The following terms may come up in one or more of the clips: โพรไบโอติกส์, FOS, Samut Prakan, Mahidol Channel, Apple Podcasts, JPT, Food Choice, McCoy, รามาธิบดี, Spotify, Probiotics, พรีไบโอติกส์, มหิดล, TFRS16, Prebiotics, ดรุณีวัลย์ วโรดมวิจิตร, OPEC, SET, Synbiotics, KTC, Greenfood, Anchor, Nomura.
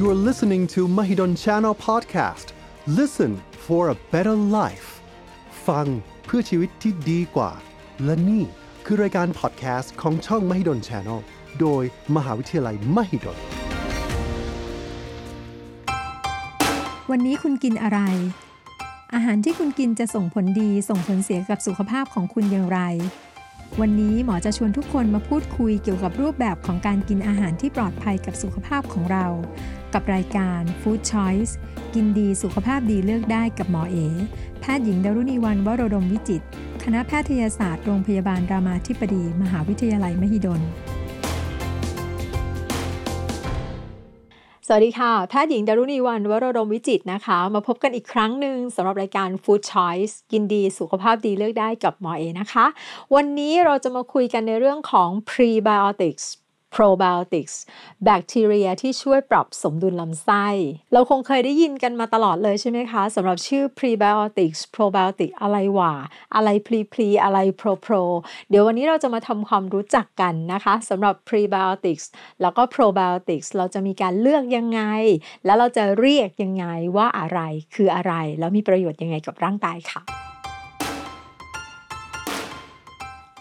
You are listening to Mahidol Channel Podcast. Listen for a better life. ฟังเพื่อชีวิตที่ดีกว่าและนี่คือรายการพอดแคสต์ของช่อง Mahidol Channel โดยมหาวิทยาลัย Mahidol วันนี้คุณกินอะไรอาหารที่คุณกินจะส่งผลดีส่งผลเสียกับสุขภาพของคุณอย่างไรวันนี้หมอจะชวนทุกคนมาพูดคุยเกี่ยวกับรูปแบบของการกินอาหารที่ปลอดภัยกับสุขภาพของเรากับรายการ Food Choice กินดีสุขภาพดีเลือกได้กับหมอเอแพทย์หญิงดารุณีวรรณวโรดมวิจิตรคณะแพทยศาสตร์โรงพยาบาลรามาธิบดีมหาวิทยาลัยมหิดลสวัสดีค่ะแพทย์หญิงดารุณีวรรณวโรดมวิจิตรนะคะมาพบกันอีกครั้งหนึ่งสำหรับรายการ Food Choice กินดีสุขภาพดีเลือกได้กับหมอเอนะคะวันนี้เราจะมาคุยกันในเรื่องของ Prebiotics Probiotics แบคทีเรียที่ช่วยปรับสมดุลลำไส้เราคงเคยได้ยินกันมาตลอดเลยใช่ไหมคะสำหรับชื่อ Prebiotics Probiotics อะไรหว่าอะไรพรีอะไรโปรเดี๋ยววันนี้เราจะมาทำความรู้จักกันนะคะสำหรับ Prebiotics แล้วก็ Probiotics เราจะมีการเลือกยังไงแล้วเราจะเรียกยังไงว่าอะไรคืออะไรแล้วมีประโยชน์ยังไงกับร่างกายค่ะ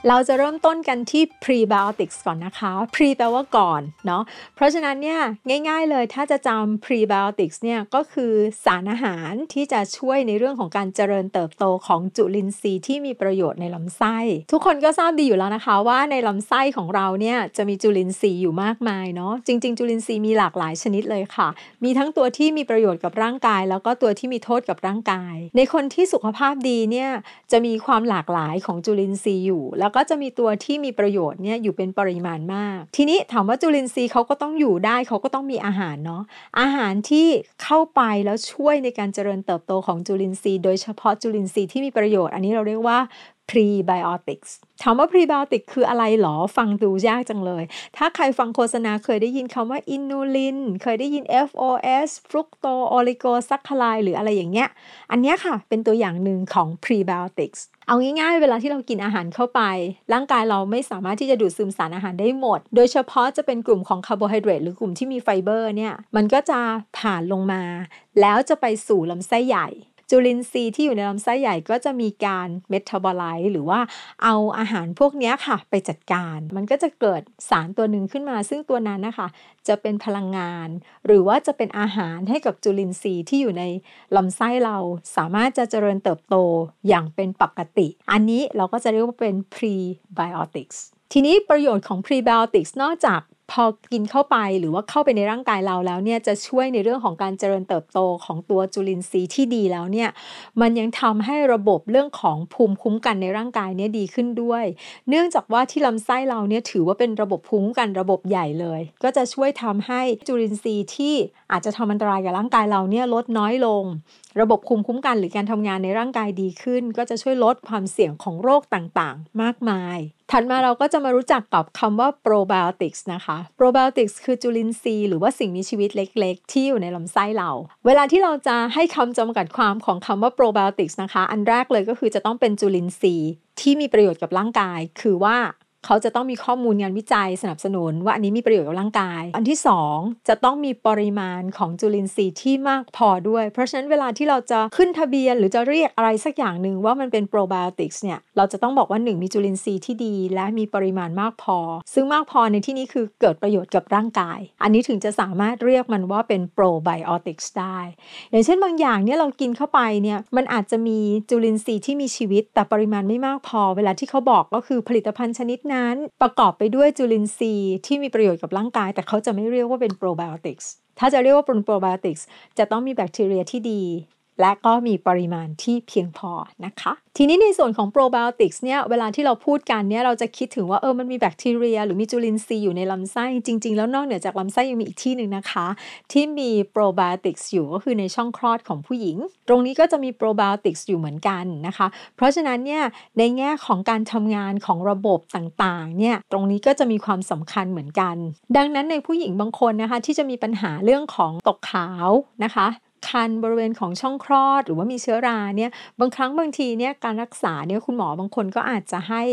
เราจะเริ่มต้นกันที่ Prebiotics ก่อนนะคะ Pre แปลว่าก่อนเนาะเพราะฉะนั้นเนี่ยง่ายๆเลยถ้าจะจำ Prebiotics เนี่ยก็คือสารอาหารที่จะช่วยในเรื่องของการเจริญเติบโตของจุลินทรีย์ที่มีประโยชน์ในลำไส้ทุกคนก็ทราบดีอยู่แล้วนะคะว่าในลำไส้ของเราเนี่ยจะมีจุลินทรีย์อยู่มากมายเนาะจริงๆจุลินทรีย์มีหลากหลายชนิดเลยค่ะมีทั้งตัวที่มีประโยชน์กับร่างกายแล้วก็ตัวที่มีโทษกับร่างกายในคนที่สุขภาพดีเนี่ยจะมีความหลากหลายของจุลินทรีย์อยู่แล้วก็จะมีตัวที่มีประโยชน์เนี่ยอยู่เป็นปริมาณมากทีนี้ถามว่าจุลินทรีย์เขาก็ต้องอยู่ได้เขาก็ต้องมีอาหารเนาะอาหารที่เข้าไปแล้วช่วยในการเจริญเติบโตของจุลินทรีย์โดยเฉพาะจุลินทรีย์ที่มีประโยชน์อันนี้เราเรียกว่า Prebiotics ถามว่า Prebiotics คืออะไรหรอฟังดูยากจังเลยถ้าใครฟังโฆษณาเคยได้ยินคำว่าอินูลินเคยได้ยิน FOS ฟรุกโตโอลิโกแซคคาไลด์หรืออะไรอย่างเงี้ยอันเนี้ยค่ะเป็นตัวอย่างนึงของ Prebioticsเอาง่ายๆเวลาที่เรากินอาหารเข้าไปร่างกายเราไม่สามารถที่จะดูดซึมสารอาหารได้หมดโดยเฉพาะจะเป็นกลุ่มของคาร์โบไฮเดรตหรือกลุ่มที่มีไฟเบอร์เนี่ยมันก็จะผ่านลงมาแล้วจะไปสู่ลำไส้ใหญ่จุลินทรีย์ที่อยู่ในลำไส้ใหญ่ก็จะมีการเมตาบอไลซ์หรือว่าเอาอาหารพวกนี้ค่ะไปจัดการมันก็จะเกิดสารตัวหนึ่งขึ้นมาซึ่งตัวนั้นนะคะจะเป็นพลังงานหรือว่าจะเป็นอาหารให้กับจุลินทรีย์ที่อยู่ในลำไส้เราสามารถจะเจริญเติบโตอย่างเป็นปกติอันนี้เราก็จะเรียกว่าเป็น Prebiotics ทีนี้ประโยชน์ของ Prebiotics นอกจากพอกินเข้าไปหรือว่าเข้าไปในร่างกายเราแล้วเนี่ยจะช่วยในเรื่องของการเจริญเติบโตของตัวจุลินทรีย์ที่ดีแล้วเนี่ยมันยังทำให้ระบบเรื่องของภูมิคุ้มกันในร่างกายเนี่ยดีขึ้นด้วยเนื่องจากว่าที่ลำไส้เราเนี่ยถือว่าเป็นระบบภูมิคุ้มกันระบบใหญ่เลยก็จะช่วยทำให้จุลินทรีย์ที่อาจจะทำอันตรายกับร่างกายเราเนี่ยลดน้อยลงระบบภูมิคุ้มกันหรือการทำงานในร่างกายดีขึ้นก็จะช่วยลดความเสี่ยงของโรคต่างๆมากมายถัดมาเราก็จะมารู้จักกับคำว่า Probiotics นะคะ Probiotics คือจุลินทรีย์หรือว่าสิ่งมีชีวิตเล็กๆที่อยู่ในลำไส้เราเวลาที่เราจะให้คำจำกัดความของคำว่า Probiotics นะคะอันแรกเลยก็คือจะต้องเป็นจุลินทรีย์ที่มีประโยชน์กับร่างกายคือว่าเขาจะต้องมีข้อมูลงานวิจัยสนับสนุนว่าอันนี้มีประโยชน์กับร่างกายอันที่2จะต้องมีปริมาณของจุลินทรีย์ที่มากพอด้วยเพราะฉะนั้นเวลาที่เราจะขึ้นทะเบียนหรือจะเรียกอะไรสักอย่างนึงว่ามันเป็นโปรไบโอติกส์เนี่ยเราจะต้องบอกว่า1มีจุลินทรีย์ที่ดีและมีปริมาณมากพอซึ่งมากพอในที่นี้คือเกิดประโยชน์กับร่างกายอันนี้ถึงจะสามารถเรียกมันว่าเป็นโปรไบโอติกส์ได้อย่างเช่นบางอย่างเนี่ยเรากินเข้าไปเนี่ยมันอาจจะมีจุลินทรีย์ที่มีชีวิตแต่ปริมาณไม่มากพอเวลาที่เขาบอกก็คือผลิตภัณฑ์ชนิดนั้นประกอบไปด้วยจุลินทรีย์ที่มีประโยชน์กับร่างกายแต่เขาจะไม่เรียกว่าเป็นโปรไบโอติกส์ถ้าจะเรียกว่าเป็นโปรไบโอติกส์จะต้องมีแบคทีเรียที่ดีและก็มีปริมาณที่เพียงพอนะคะทีนี้ในส่วนของโปรไบโอติกส์เนี่ยเวลาที่เราพูดกันเนี่ยเราจะคิดถึงว่ามันมีแบคทีเรียหรือมีจุลินทรีย์อยู่ในลำไส้จริงๆแล้วนอกเหนือจากลำไส้ยังมีอีกที่หนึ่งนะคะที่มีโปรไบโอติกส์อยู่ก็คือในช่องคลอดของผู้หญิงตรงนี้ก็จะมีโปรไบโอติกส์อยู่เหมือนกันนะคะเพราะฉะนั้นเนี่ยในแง่ของการทำงานของระบบต่างๆเนี่ยตรงนี้ก็จะมีความสำคัญเหมือนกันดังนั้นในผู้หญิงบางคนนะคะที่จะมีปัญหาเรื่องของตกขาวนะคะคันบริเวณของช่องคลอดหรือว่ามีเชื้อราเนี่ยบางครั้งบางทีเนี่ยการรักษาเนี่ยคุณหมอบางคนก็อาจจะให้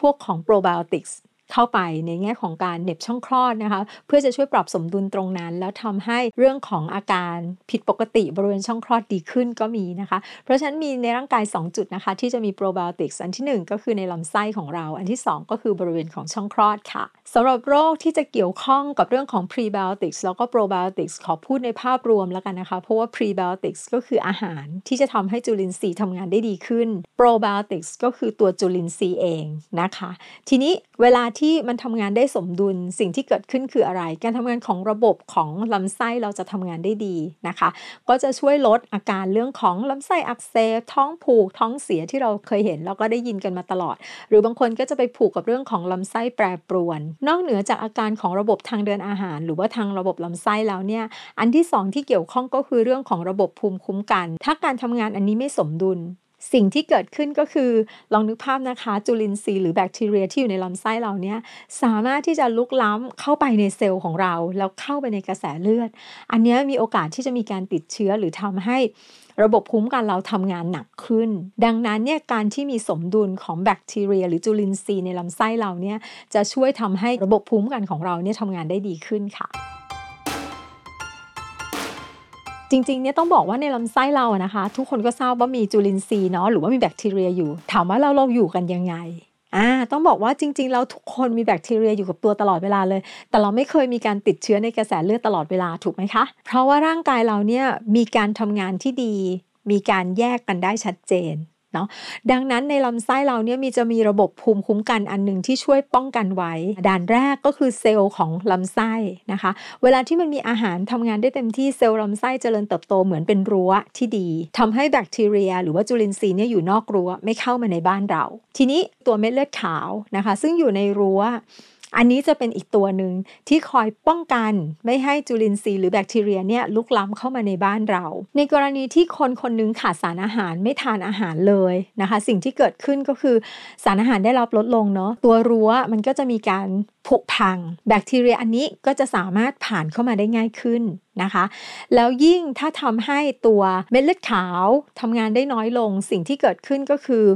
พวกของโปรไบโอติกส์ เข้าไปในแง่ของการเหน็บช่องคลอดนะคะเพื่อจะช่วยปรับสมดุลตรงนั้นแล้วทำให้เรื่องของอาการผิดปกติบริเวณช่องคลอดดีขึ้นก็มีนะคะเพราะฉะนั้นมีในร่างกาย2จุดนะคะที่จะมีโปรไบโอติกส์อันที่1ก็คือในลำไส้ของเราอันที่2ก็คือบริเวณของช่องคลอดค่ะสำหรับโรคที่จะเกี่ยวข้องกับเรื่องของ Prebiotics แล้วก็ Probiotics ขอพูดในภาพรวมแล้วกันนะคะเพราะว่า Prebiotics ก็คืออาหารที่จะทำให้จุลินทรีย์ทำงานได้ดีขึ้น Probiotics ก็คือตัวจุลินทรีย์เองนะคะทีนี้เวลาที่มันทำงานได้สมดุลสิ่งที่เกิดขึ้นคืออะไรการทำงานของระบบของลำไส้เราจะทำงานได้ดีนะคะก็จะช่วยลดอาการเรื่องของลำไส้อักเสบท้องผูกท้องเสียที่เราเคยเห็นแล้วก็ได้ยินกันมาตลอดหรือบางคนก็จะไปผูกกับเรื่องของลำไส้แปรปรวนนอกเหนือจากอาการของระบบทางเดินอาหารหรือว่าทางระบบลำไส้แล้วเนี่ยอันที่สองที่เกี่ยวข้องก็คือเรื่องของระบบภูมิคุ้มกันถ้าการทำงานอันนี้ไม่สมดุลสิ่งที่เกิดขึ้นก็คือลองนึกภาพนะคะจุลินทรีย์หรือแบคทีเรียที่อยู่ในลำไส้เราเนี่ยสามารถที่จะลุกล้ำเข้าไปในเซลล์ของเราแล้วเข้าไปในกระแสเลือดอันนี้มีโอกาสที่จะมีการติดเชื้อหรือทำให้ระบบภูมิคุ้มกันเราทำงานหนักขึ้นดังนั้นเนี่ยการที่มีสมดุลของแบคทีเรียหรือจุลินทรีย์ในลำไส้เราเนี่ยจะช่วยทำให้ระบบภูมิคุ้มกันของเราเนี่ยทำงานได้ดีขึ้นค่ะจริงๆเนี่ยต้องบอกว่าในลำไส้เรานะคะทุกคนก็ทราบว่ามีจุลินทรีย์เนาะหรือว่ามีแบคทีเรียอยู่ถามว่าเราอยู่กันยังไงต้องบอกว่าจริงๆแล้วทุกคนมีแบคทีเรียอยู่กับตัวตลอดเวลาเลยแต่เราไม่เคยมีการติดเชื้อในกระแสเลือดตลอดเวลาถูกไหมคะเพราะว่าร่างกายเราเนี่ยมีการทำงานที่ดีมีการแยกกันได้ชัดเจนเนาะดังนั้นในลำไส้เราเนี่ยจะมีระบบภูมิคุ้มกันอันหนึ่งที่ช่วยป้องกันไว้ด่านแรกก็คือเซลล์ของลำไส้นะคะเวลาที่มันมีอาหารทำงานได้เต็มที่เซลล์ลำไส้เจริญเติบโตเหมือนเป็นรั้วที่ดีทำให้แบคทีเรียหรือว่าจุลินทรีย์เนี่ยอยู่นอกรั้วไม่เข้ามาในบ้านเราทีนี้ตัวเม็ดเลือดขาวนะคะซึ่งอยู่ในรั้วอันนี้จะเป็นอีกตัวหนึ่งที่คอยป้องกันไม่ให้จุลินทรีย์หรือแบคทีเรียเนี่ยลุกล้ำเข้ามาในบ้านเราในกรณีที่คนคนนึงขาดสารอาหารไม่ทานอาหารเลยนะคะสิ่งที่เกิดขึ้นก็คือสารอาหารได้รับลดลงเนาะตัวรั้วมันก็จะมีการผุพังแบคทีเรียอันนี้ก็จะสามารถผ่านเข้ามาได้ง่ายขึ้นนะคะแล้วยิ่งถ้าทำให้ตัวเม็ดเลือดขาวทำงานได้น้อยลงสิ่งที่เกิดขึ้นก็คือ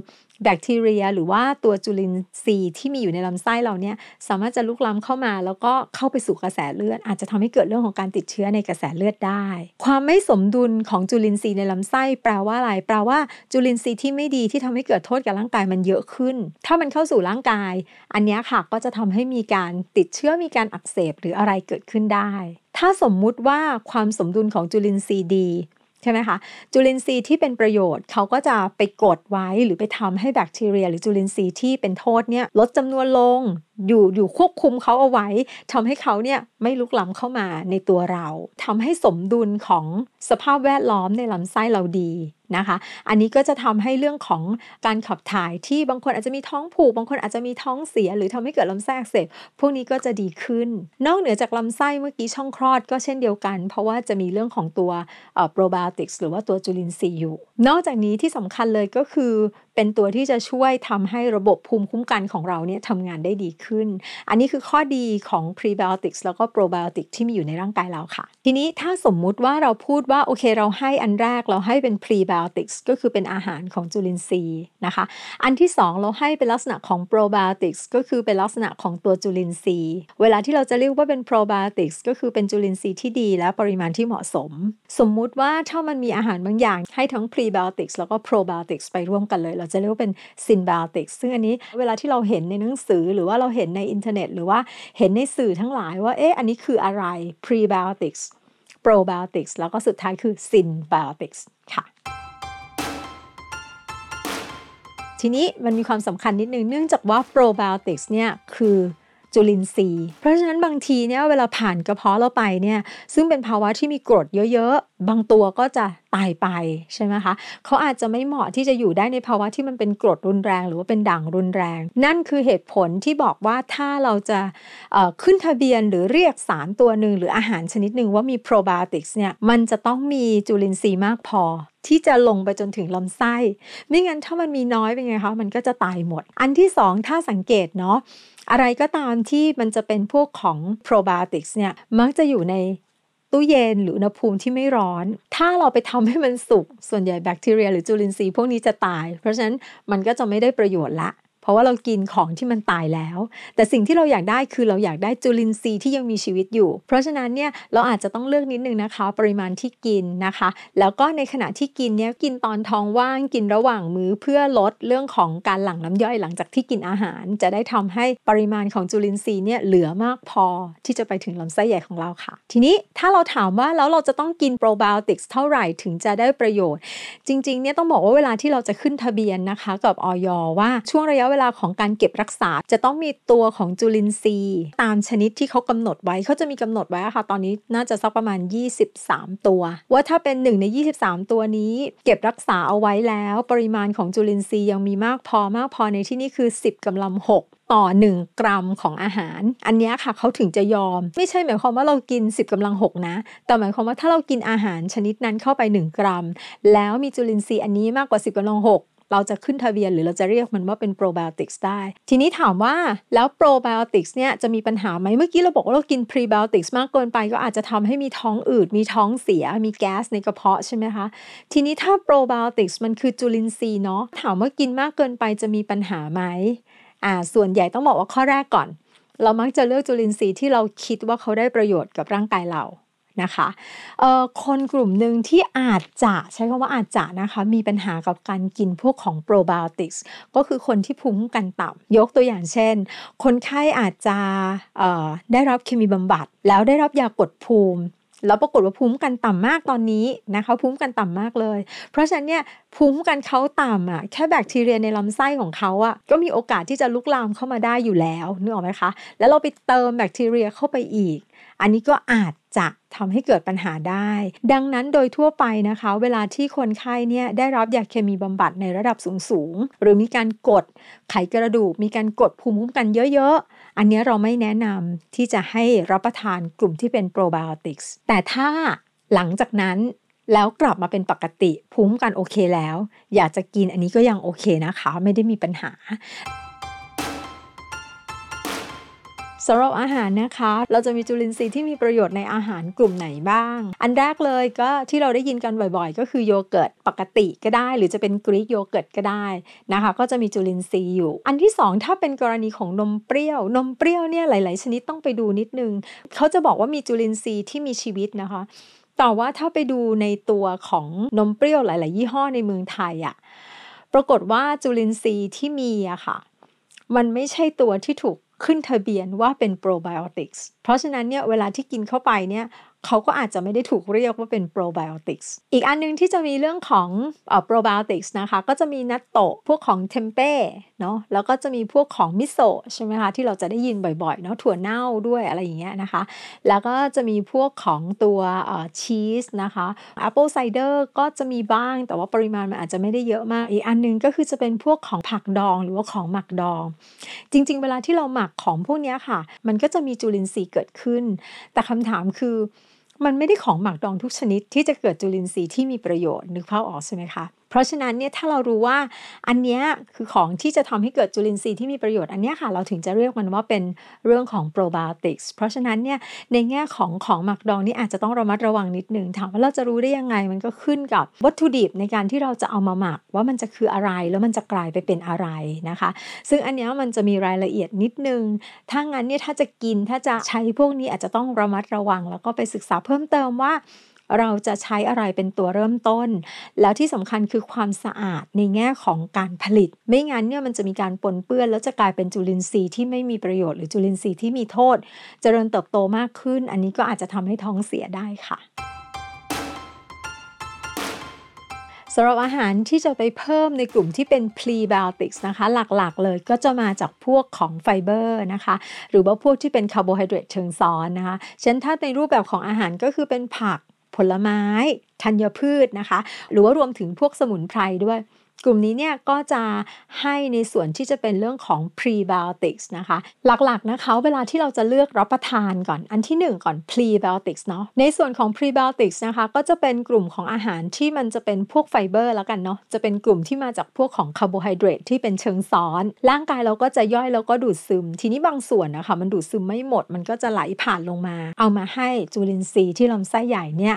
แบคทีเรียหรือว่าตัวจุลินทรีย์ที่มีอยู่ในลำไส้เราเนี่ยสามารถจะลุกล้ำเข้ามาแล้วก็เข้าไปสู่กระแสเลือดอาจจะทำให้เกิดเรื่องของการติดเชื้อในกระแสเลือดได้ความไม่สมดุลของจุลินทรีย์ในลำไส้แปลว่าอะไรแปลว่าจุลินทรีย์ที่ไม่ดีที่ทำให้เกิดโทษกับร่างกายมันเยอะขึ้นถ้ามันเข้าสู่ร่างกายอันนี้ค่ะก็จะทำให้มีการติดเชื้อมีการอักเสบหรืออะไรเกิดขึ้นได้ถ้าสมมุติว่าความสมดุลของจุลินทรีย์ดีใช่ไหมคะจุลินทรีย์ที่เป็นประโยชน์เขาก็จะไปกดไว้หรือไปทำให้แบคทีเรียหรือจุลินทรีย์ที่เป็นโทษเนี่ยลดจำนวนลงอยู่ควบคุมเขาเอาไว้ทำให้เขาเนี่ยไม่ลุกล้ำเข้ามาในตัวเราทำให้สมดุลของสภาพแวดล้อมในลำไส้เราดีนะคะอันนี้ก็จะทำให้เรื่องของการขับถ่ายที่บางคนอาจจะมีท้องผูกบางคนอาจจะมีท้องเสียหรือทำให้เกิดลำไส้อักเสบพวกนี้ก็จะดีขึ้นนอกเหนือจากลำไส้เมื่อกี้ช่องคลอดก็เช่นเดียวกันเพราะว่าจะมีเรื่องของตัวโปรไบโอติกส์หรือว่าตัวจุลินทรีย์อยู่นอกจากนี้ที่สำคัญเลยก็คือเป็นตัวที่จะช่วยทำให้ระบบภูมิคุ้มกันของเราเนี่ยทำงานได้ดีขึ้นอันนี้คือข้อดีของ Prebiotics แล้วก็ Probiotics ที่มีอยู่ในร่างกายเราค่ะทีนี้ถ้าสมมุติว่าเราพูดว่าโอเคเราให้อันแรกเราให้เป็น Prebiotics ก็คือเป็นอาหารของจุลินทรีย์นะคะอันที่2เราให้เป็นลักษณะของ Probiotics ก็คือเป็นลักษณะของตัวจุลินทรีย์เวลาที่เราจะเรียกว่าเป็น Probiotics ก็คือเป็นจุลินทรีย์ที่ดีและปริมาณที่เหมาะสมสมมุติว่าถ้ามันมีอาหารบางอย่างให้ทั้ง Prebiotics แล้วก็ Probiotics ไปร่วมกันเลยเราจะเรียกว่าเป็นซินไบโอติกส์ซึ่งอันนี้เวลาที่เราเห็นในหนังสือหรือว่าเราเห็นในอินเทอร์เน็ตหรือว่าเห็นในสื่อทั้งหลายว่าอันนี้คืออะไรพรีไบโอติกส์โปรไบโอติกส์แล้วก็สุดท้ายคือซินไบโอติกส์ค่ะทีนี้มันมีความสำคัญนิดนึงเนื่องจากว่าโปรไบโอติกส์เนี่ยคือจุลินทรีย์เพราะฉะนั้นบางทีเนี่ยเวลาผ่านกระเพาะเราไปเนี่ยซึ่งเป็นภาวะที่มีกรดเยอะๆบางตัวก็จะตายไปใช่ไหมคะเขาอาจจะไม่เหมาะที่จะอยู่ได้ในภาวะที่มันเป็นกรดรุนแรงหรือว่าเป็นด่างรุนแรงนั่นคือเหตุผลที่บอกว่าถ้าเราจะขึ้นทะเบียนหรือเรียกสารตัวหนึ่งหรืออาหารชนิดหนึ่งว่ามีโปรไบโอติกส์เนี่ยมันจะต้องมีจุลินทรีย์มากพอที่จะลงไปจนถึงลำไส้ไม่งั้นถ้ามันมีน้อยเป็นไงคะมันก็จะตายหมดอันที่2ถ้าสังเกตเนาะอะไรก็ตามที่มันจะเป็นพวกของโปรไบโอติกส์เนี่ยมักจะอยู่ในตู้เย็นหรืออุณหภูมิที่ไม่ร้อนถ้าเราไปทำให้มันสุกส่วนใหญ่แบคทีเรียหรือจุลินทรีย์พวกนี้จะตายเพราะฉะนั้นมันก็จะไม่ได้ประโยชน์ละ เพราะว่าเรากินของที่มันตายแล้วแต่สิ่งที่เราอยากได้คือเราอยากได้จุลินทรีย์ที่ยังมีชีวิตอยู่เพราะฉะนั้นเนี่ยเราอาจจะต้องเลือกนิดนึงนะคะปริมาณที่กินนะคะแล้วก็ในขณะที่กินเนี่ยกินตอนท้องว่างกินระหว่างมื้อเพื่อลดเรื่องของการหลั่งน้ำย่อยหลังจากที่กินอาหารจะได้ทำให้ปริมาณของจุลินทรีย์เนี่ยเหลือมากพอที่จะไปถึงลำไส้ใหญ่ของเราค่ะทีนี้ถ้าเราถามว่าแล้วเราจะต้องกินโปรไบโอติกส์เท่าไหร่ถึงจะได้ประโยชน์จริงๆเนี่ยต้องบอกว่าเวลาที่เราจะขึ้นทะเบียนนะคะกับอย.ว่าช่วงระยะเวลาของการเก็บรักษาจะต้องมีตัวของจุลินทรีย์ตามชนิดที่เขากำหนดไว้เขาจะมีกำหนดไว้ค่ะตอนนี้น่าจะสักประมาณ23ตัวว่าถ้าเป็น1ใน23ตัวนี้เก็บรักษาเอาไว้แล้วปริมาณของจุลินทรีย์ยังมีมากพอในที่นี่คือ10^6ต่อ1กรัมของอาหารอันนี้ค่ะเขาถึงจะยอมไม่ใช่หมายความว่าเรากิน10^6นะแต่หมายความว่าถ้าเรากินอาหารชนิดนั้นเข้าไป1กรัมแล้วมีจุลินทรีย์อันนี้มากกว่า10^6เราจะขึ้นทะเบียนหรือเราจะเรียกมันว่าเป็น Probiotics ได้ทีนี้ถามว่าแล้ว Probiotics เนี่ยจะมีปัญหาไหมเมื่อกี้เราบอกว่าเรากิน Prebiotics มากเกินไปก็อาจจะทำให้มีท้องอืดมีท้องเสียมีแก๊สในกระเพาะใช่ไหมคะทีนี้ถ้า Probiotics มันคือจุลินทรีย์เนาะถามว่ากินมากเกินไปจะมีปัญหาไหมส่วนใหญ่ต้องบอกว่าข้อแรกก่อนเรามักจะเลือกจุลินทรีย์ที่เราคิดว่าเขาได้ประโยชน์กับร่างกายเรานะคะคนกลุ่มหนึ่งที่อาจจะใช้คำว่าอาจจะนะคะมีปัญหากับการกินพวกของโปรไบโอติกส์ก็คือคนที่ภูมิคุ้มกันต่ำยกตัวอย่างเช่นคนไข้อาจจะได้รับเคมีบำบัดแล้วได้รับยากดภูมิแล้วปรากฏว่าภูมิกันต่ำมากตอนนี้นะคะภูมิกันต่ำมากเลยเพราะฉะนั้นเนี่ยภูมิกันเขาต่ำแค่แบคทีเรียในลำไส้ของเขาก็มีโอกาสที่จะลุกลามเข้ามาได้อยู่แล้วนึกออกไหมคะแล้วเราไปเติมแบคทีเรียเข้าไปอีกอันนี้ก็อาจจะทำให้เกิดปัญหาได้ดังนั้นโดยทั่วไปนะคะเวลาที่คนไข้เนี่ยได้รับยาเคมีบำบัดในระดับสูงๆหรือมีการกดไขกระดูกมีการกดภูมิคุ้มกันเยอะๆอันนี้เราไม่แนะนำที่จะให้รับประทานกลุ่มที่เป็นโปรไบโอติกส์แต่ถ้าหลังจากนั้นแล้วกลับมาเป็นปกติภูมิคุ้มกันโอเคแล้วอยากจะกินอันนี้ก็ยังโอเคนะคะไม่ได้มีปัญหาสำหรับอาหารนะคะเราจะมีจุลินทรีย์ที่มีประโยชน์ในอาหารกลุ่มไหนบ้างอันแรกเลยก็ที่เราได้ยินกันบ่อยๆก็คือโยเกิร์ตปกติก็ได้หรือจะเป็นกรีกโยเกิร์ตก็ได้นะคะก็จะมีจุลินทรีย์อยู่อันที่2ถ้าเป็นกรณีของนมเปรี้ยวนมเปรี้ยวเนี่ยหลายๆชนิดต้องไปดูนิดนึงเขาจะบอกว่ามีจุลินทรีย์ที่มีชีวิตนะคะแต่ว่าถ้าไปดูในตัวของนมเปรี้ยวหลายๆยี่ห้อในเมืองไทยปรากฏว่าจุลินทรีย์ที่มีค่ะมันไม่ใช่ตัวที่ถูกขึ้นทะเบียนว่าเป็น Probiotics เพราะฉะนั้นเนี่ยเวลาที่กินเข้าไปเนี่ยเขาก็อาจจะไม่ได้ถูกเรียกว่าเป็น Probiotics อีกอันนึงที่จะมีเรื่องของProbiotics นะคะก็จะมีนัตโตะพวกของเทมเป้เนาะแล้วก็จะมีพวกของมิโซะใช่ไหมคะที่เราจะได้ยินบ่อยๆเนาะถั่วเน่าด้วยอะไรอย่างเงี้ยนะคะแล้วก็จะมีพวกของตัวชีสนะคะแอปเปิลไซเดอร์ก็จะมีบ้างแต่ว่าปริมาณมันอาจจะไม่ได้เยอะมากอีกอันนึงก็คือจะเป็นพวกของผักดองหรือว่าของหมักดองจริงๆเวลาที่เราหมักของพวกนี้ค่ะมันก็จะมีจุลินทรีย์เกิดขึ้นแต่คำถามคือมันไม่ได้ของหมักดองทุกชนิดที่จะเกิดจุลินทรีย์ที่มีประโยชน์นึกภาพออกใช่ไหมคะเพราะฉะนั้นเนี่ยถ้าเรารู้ว่าอันเนี้ยคือของที่จะทำให้เกิดจุลินทรีย์ที่มีประโยชน์อันเนี้ยค่ะเราถึงจะเรียกมันว่าเป็นเรื่องของโปรไบโอติกส์เพราะฉะนั้นเนี่ยในแง่ของหมักดองนี่อาจจะต้องระมัดระวังนิดนึงถามว่าเราจะรู้ได้ยังไงมันก็ขึ้นกับวัตถุดิบในการที่เราจะเอามาหมักว่ามันจะคืออะไรแล้วมันจะกลายไปเป็นอะไรนะคะซึ่งอันเนี้ยมันจะมีรายละเอียดนิดนึงถ้างั้นเนี่ยถ้าจะกินถ้าจะใช้พวกนี้อาจจะต้องระมัดระวังแล้วก็ไปศึกษาเพิ่มเติมว่าเราจะใช้อะไรเป็นตัวเริ่มต้นแล้วที่สำคัญคือความสะอาดในแง่ของการผลิตไม่งั้นเนี่ยมันจะมีการปนเปื้อนแล้วจะกลายเป็นจุลินทรีย์ที่ไม่มีประโยชน์หรือจุลินทรีย์ที่มีโทษเจริญเติบโตมากขึ้นอันนี้ก็อาจจะทำให้ท้องเสียได้ค่ะสำหรับอาหารที่จะไปเพิ่มในกลุ่มที่เป็น Prebiotics นะคะหลักๆเลยก็จะมาจากพวกของไฟเบอร์นะคะหรือว่าพวกที่เป็นคาร์โบไฮเดรตเชิงซ้อนนะคะเช่นถ้าในรูปแบบของอาหารก็คือเป็นผักผลไม้ธัญพืชนะคะหรือว่ารวมถึงพวกสมุนไพรด้วยกลุ่มนี้เนี่ยก็จะให้ในส่วนที่จะเป็นเรื่องของ Prebiotics นะคะหลักๆนะคะเวลาที่เราจะเลือกรับประทานก่อนอันที่1ก่อน Prebiotics เนาะในส่วนของ Prebiotics นะคะก็จะเป็นกลุ่มของอาหารที่มันจะเป็นพวกไฟเบอร์แล้วกันเนาะจะเป็นกลุ่มที่มาจากพวกของคาร์โบไฮเดรตที่เป็นเชิงซ้อนร่างกายเราก็จะย่อยแล้วก็ดูดซึมทีนี้บางส่วนนะคะมันดูดซึมไม่หมดมันก็จะไหลผ่านลงมาเอามาให้จุลินทรีย์ที่ลำไส้ใหญ่เนี่ย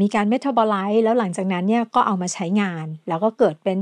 มีการเมตาบอไลซ์แล้วหลังจากนั้นเนี่ยก็เอามาใช้งานแล้วก็เกิดเป็น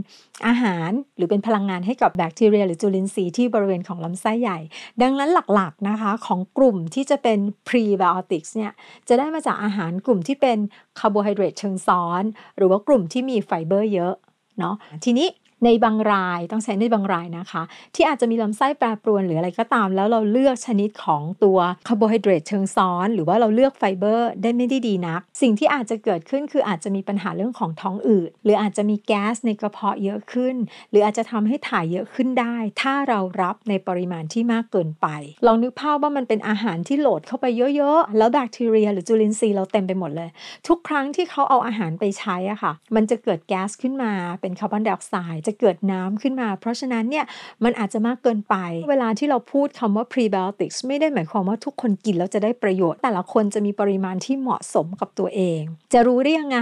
อาหารหรือเป็นพลังงานให้กับแบคทีเรียหรือจุลินทรีย์ที่บริเวณของลำไส้ใหญ่ดังนั้นหลักๆนะคะของกลุ่มที่จะเป็น Prebiotics เนี่ยจะได้มาจากอาหารกลุ่มที่เป็นคาร์โบไฮเดรตเชิงซ้อนหรือว่ากลุ่มที่มีไฟเบอร์เยอะเนาะทีนี้ในบางรายต้องใช้ในบางรายนะคะที่อาจจะมีลำไส้แปรปรวนหรืออะไรก็ตามแล้วเราเลือกชนิดของตัวคาร์โบไฮเดรตเชิงซ้อนหรือว่าเราเลือกไฟเบอร์ได้ไม่ได้ดีนักสิ่งที่อาจจะเกิดขึ้นคืออาจจะมีปัญหาเรื่องของท้องอืดหรืออาจจะมีแก๊สในกระเพาะเยอะขึ้นหรืออาจจะทำให้ถ่ายเยอะขึ้นได้ถ้าเรารับในปริมาณที่มากเกินไปลองนึกภาพว่ามันเป็นอาหารที่โหลดเข้าไปเยอะๆแล้วแบคทีเรียหรือจุลินทรีย์เราเต็มไปหมดเลยทุกครั้งที่เขาเอาอาหารไปใช้อะค่ะมันจะเกิดแก๊สขึ้นมาเป็นคาร์บอนไดออกไซด์เกิดน้ำขึ้นมาเพราะฉะนั้นเนี่ยมันอาจจะมากเกินไปเวลาที่เราพูดคำว่า Prebiotics ไม่ได้หมายความว่าทุกคนกินแล้วจะได้ประโยชน์แต่ละคนจะมีปริมาณที่เหมาะสมกับตัวเองจะรู้ได้ยังไง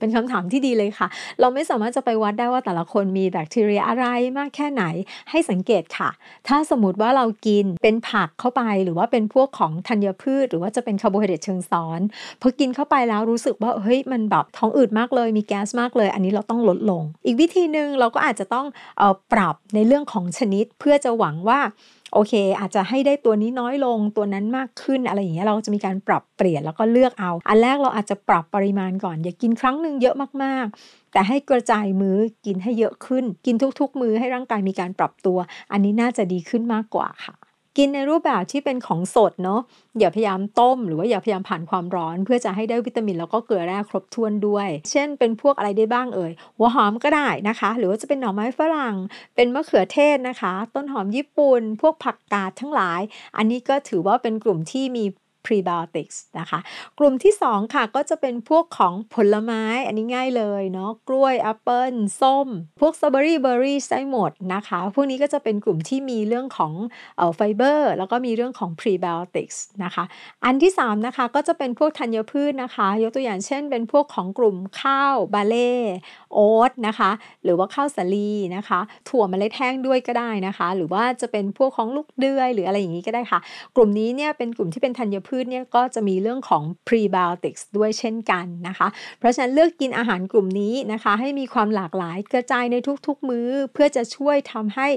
เป็นคำถามที่ดีเลยค่ะเราไม่สามารถจะไปวัดได้ว่าแต่ละคนมีแบคทีเรียอะไรมากแค่ไหนให้สังเกตค่ะถ้าสมมติว่าเรากินเป็นผักเข้าไปหรือว่าเป็นพวกของธัญพืชหรือว่าจะเป็นคาร์โบไฮเดรตเชิงซ้อนพอกินเข้าไปแล้วรู้สึกว่าเฮ้ยมันแบบท้องอืดมากเลยมีแก๊สมากเลยอันนี้เราต้องลดลงอีกวิธีนึงเราก็อาจจะต้องปรับในเรื่องของชนิดเพื่อจะหวังว่าโอเคอาจจะให้ได้ตัวนี้น้อยลงตัวนั้นมากขึ้นอะไรอย่างเงี้ยเราจะมีการปรับเปลี่ยนแล้วก็เลือกเอาอันแรกเราอาจจะปรับปริมาณก่อนอย่ากินครั้งนึงเยอะมากๆแต่ให้กระจายมื้อกินให้เยอะขึ้นกินทุกๆมื้อให้ร่างกายมีการปรับตัวอันนี้น่าจะดีขึ้นมากกว่าค่ะกินในรูปแบบที่เป็นของสดเนาะอย่าพยายามต้มหรือว่าอย่าพยายามผ่านความร้อนเพื่อจะให้ได้วิตามินแล้วก็เกลือแร่ครบถ้วนด้วยเช่นเป็นพวกอะไรได้บ้างเอ่ยหัวหอมก็ได้นะคะหรือว่าจะเป็นหน่อไม้ฝรั่งเป็นมะเขือเทศนะคะต้นหอมญี่ปุ่นพวกผักกาดทั้งหลายอันนี้ก็ถือว่าเป็นกลุ่มที่มีPrebiotics นะคะกลุ่มที่2ค่ะก็จะเป็นพวกของผลไม้อันนี้ง่ายเลยเนาะกล้วยแอปเปิ้ลส้มพวกสตรอเบอรี่เบอร์รี่ได้หมดนะคะพวกนี้ก็จะเป็นกลุ่มที่มีเรื่องของไฟเบอร์แล้วก็มีเรื่องของ Prebiotics นะคะอันที่3นะคะก็จะเป็นพวกธัญพืชนะคะยกตัวอย่างเช่นเป็นพวกของกลุ่มข้าวบาเล่โอ๊ตนะคะหรือว่าข้าวสาลีนะคะถั่วเมล็ดแห้งด้วยก็ได้นะคะหรือว่าจะเป็นพวกของลูกเดือยหรืออะไรอย่างนี้ก็ได้ค่ะกลุ่มนี้เนี่ยเป็นกลุ่มที่เป็นธัญพืชเนี่ยก็จะมีเรื่องของ Prebiotics ด้วยเช่นกันนะคะเพราะฉะนั้นเลือกกินอาหารกลุ่มนี้นะคะให้มีความหลากหลายกระจายในทุกๆมื้อเพื่อจะช่วยทำให้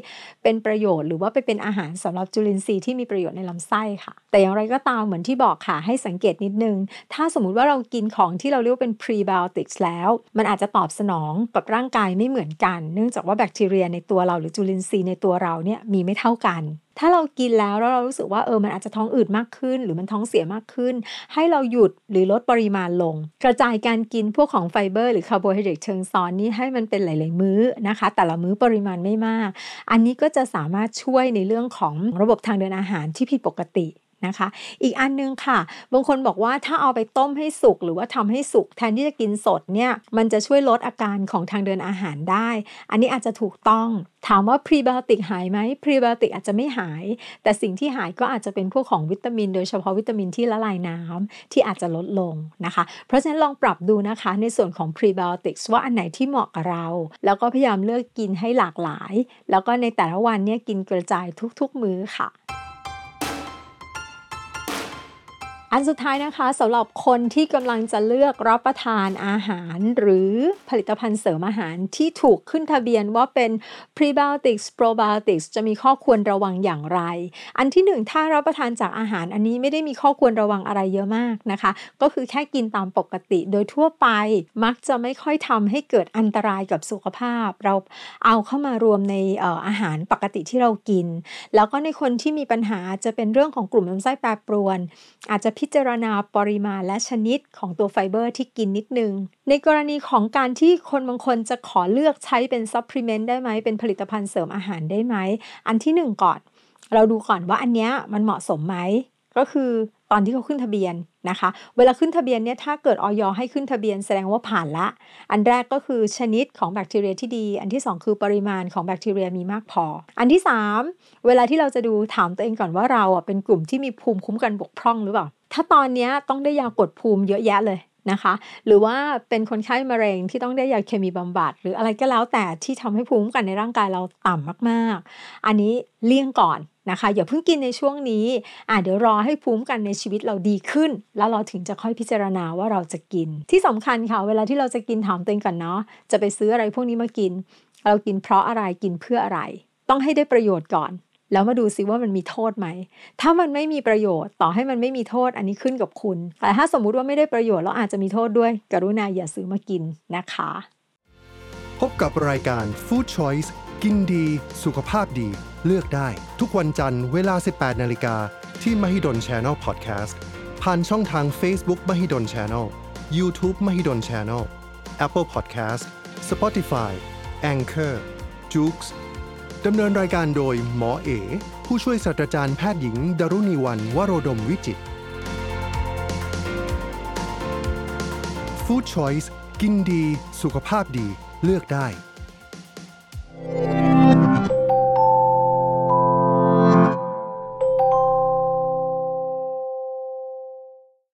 เป็นประโยชน์หรือว่าไปเป็นอาหารสำหรับจุลินทรีย์ที่มีประโยชน์ในลำไส้ค่ะแต่อย่างไรก็ตามเหมือนที่บอกค่ะให้สังเกตนิดนึงถ้าสมมุติว่าเรากินของที่เราเรียกว่าเป็น Prebiotics แล้วมันอาจจะตอบสนองกับร่างกายไม่เหมือนกันเนื่องจากว่าแบคทีเรียในตัวเราหรือจุลินทรีย์ในตัวเราเนี่ยมีไม่เท่ากันถ้าเรากินแล้วเรารู้สึกว่ามันอาจจะท้องอืดมากขึ้นหรือมันท้องเสียมากขึ้นให้เราหยุดหรือลดปริมาณลงกระจายการกินพวกของไฟเบอร์หรือคาร์โบไฮเดรตเชิงซ้อนนี้ให้มันเป็นหลายๆมื้อนะคะแต่ละมื้อปริมาณไม่มากอันนี้ก็จะสามารถช่วยในเรื่องของระบบทางเดินอาหารที่ผิดปกตินะคะอีกอันนึงค่ะบางคนบอกว่าถ้าเอาไปต้มให้สุกหรือว่าทำให้สุกแทนที่จะกินสดเนี่ยมันจะช่วยลดอาการของทางเดินอาหารได้อันนี้อาจจะถูกต้องถามว่า Prebiotics หายไหม Prebiotics อาจจะไม่หายแต่สิ่งที่หายก็อาจจะเป็นพวกของวิตามินโดยเฉพาะวิตามินที่ละลายน้ำที่อาจจะลดลงนะคะเพราะฉะนั้นลองปรับดูนะคะในส่วนของ Prebiotics ว่าอันไหนที่เหมาะกับเราแล้วก็พยายามเลือกกินให้หลากหลายแล้วก็ในแต่ละวันเนี่ยกินกระจายทุกๆมื้อค่ะอันสุดท้ายนะคะสำหรับคนที่กำลังจะเลือกรับประทานอาหารหรือผลิตภัณฑ์เสริมอาหารที่ถูกขึ้นทะเบียนว่าเป็น Prebiotics Probiotics จะมีข้อควรระวังอย่างไรอันที่1ถ้ารับประทานจากอาหารอันนี้ไม่ได้มีข้อควรระวังอะไรเยอะมากนะคะก็คือแค่กินตามปกติโดยทั่วไปมักจะไม่ค่อยทำให้เกิดอันตรายกับสุขภาพเราเอาเข้ามารวมในอาหารปกติที่เรากินแล้วก็ในคนที่มีปัญหาจะเป็นเรื่องของกลุ่มลำไส้แปรปรวนอาจจะพิจารณาปริมาณและชนิดของตัวไฟเบอร์ที่กินนิดนึงในกรณีของการที่คนบางคนจะขอเลือกใช้เป็นซัพพลีเมนต์ได้ไหมเป็นผลิตภัณฑ์เสริมอาหารได้ไหมอันที่1ก่อนเราดูก่อนว่าอันเนี้ยมันเหมาะสมไหมก็คือตอนที่เขาขึ้นทะเบียนนะคะเวลาขึ้นทะเบียนเนี่ยถ้าเกิดอย.ให้ขึ้นทะเบียนแสดงว่าผ่านละอันแรกก็คือชนิดของแบคทีเรียที่ดีอันที่2คือปริมาณของแบคทีเรียมีมากพออันที่3เวลาที่เราจะดูถามตัวเองก่อนว่าเราเป็นกลุ่มที่มีภูมิคุ้มกันบกพร่องหรือเปล่าถ้าตอนนี้ต้องได้ยากดภูมิเยอะแยะเลยนะคะหรือว่าเป็นคนไข้มะเร็งที่ต้องได้ยาเคมีบำบัดหรืออะไรก็แล้วแต่ที่ทำให้ภูมิคุ้มกันในร่างกายเราต่ำมากๆอันนี้เลี่ยงก่อนนะคะอย่าเพิ่งกินในช่วงนี้เดี๋ยวรอให้ภูมิคุ้มกันในชีวิตเราดีขึ้นแล้วเราถึงจะค่อยพิจารณาว่าเราจะกินที่สำคัญค่ะเวลาที่เราจะกินถามตัวเองก่อนเนาะจะไปซื้ออะไรพวกนี้มากิน เรากินเพราะอะไรกินเพื่ออะไรต้องให้ได้ประโยชน์ก่อนแล้วมาดูซิว่ามันมีโทษไหมถ้ามันไม่มีประโยชน์ต่อให้มันไม่มีโทษอันนี้ขึ้นกับคุณแต่ถ้าสมมุติว่าไม่ได้ประโยชน์แล้วอาจจะมีโทษด้วยกรุณาอย่าซื้อมากินนะคะพบกับรายการ Food Choice กินดีสุขภาพดีเลือกได้ทุกวันจันทร์เวลา 18:00 นที่ Mahidol Channel Podcast ผ่านช่องทาง Facebook Mahidol Channel YouTube Mahidol Channel Apple Podcasts Spotify Anchor Joox ดำเนินรายการโดยหมอเอ๋ผู้ช่วยศาสตราจารย์แพทย์หญิงดรุณีวรรณวโรดมวิจิตร Food Choice กินดีสุขภาพดีเลือกได้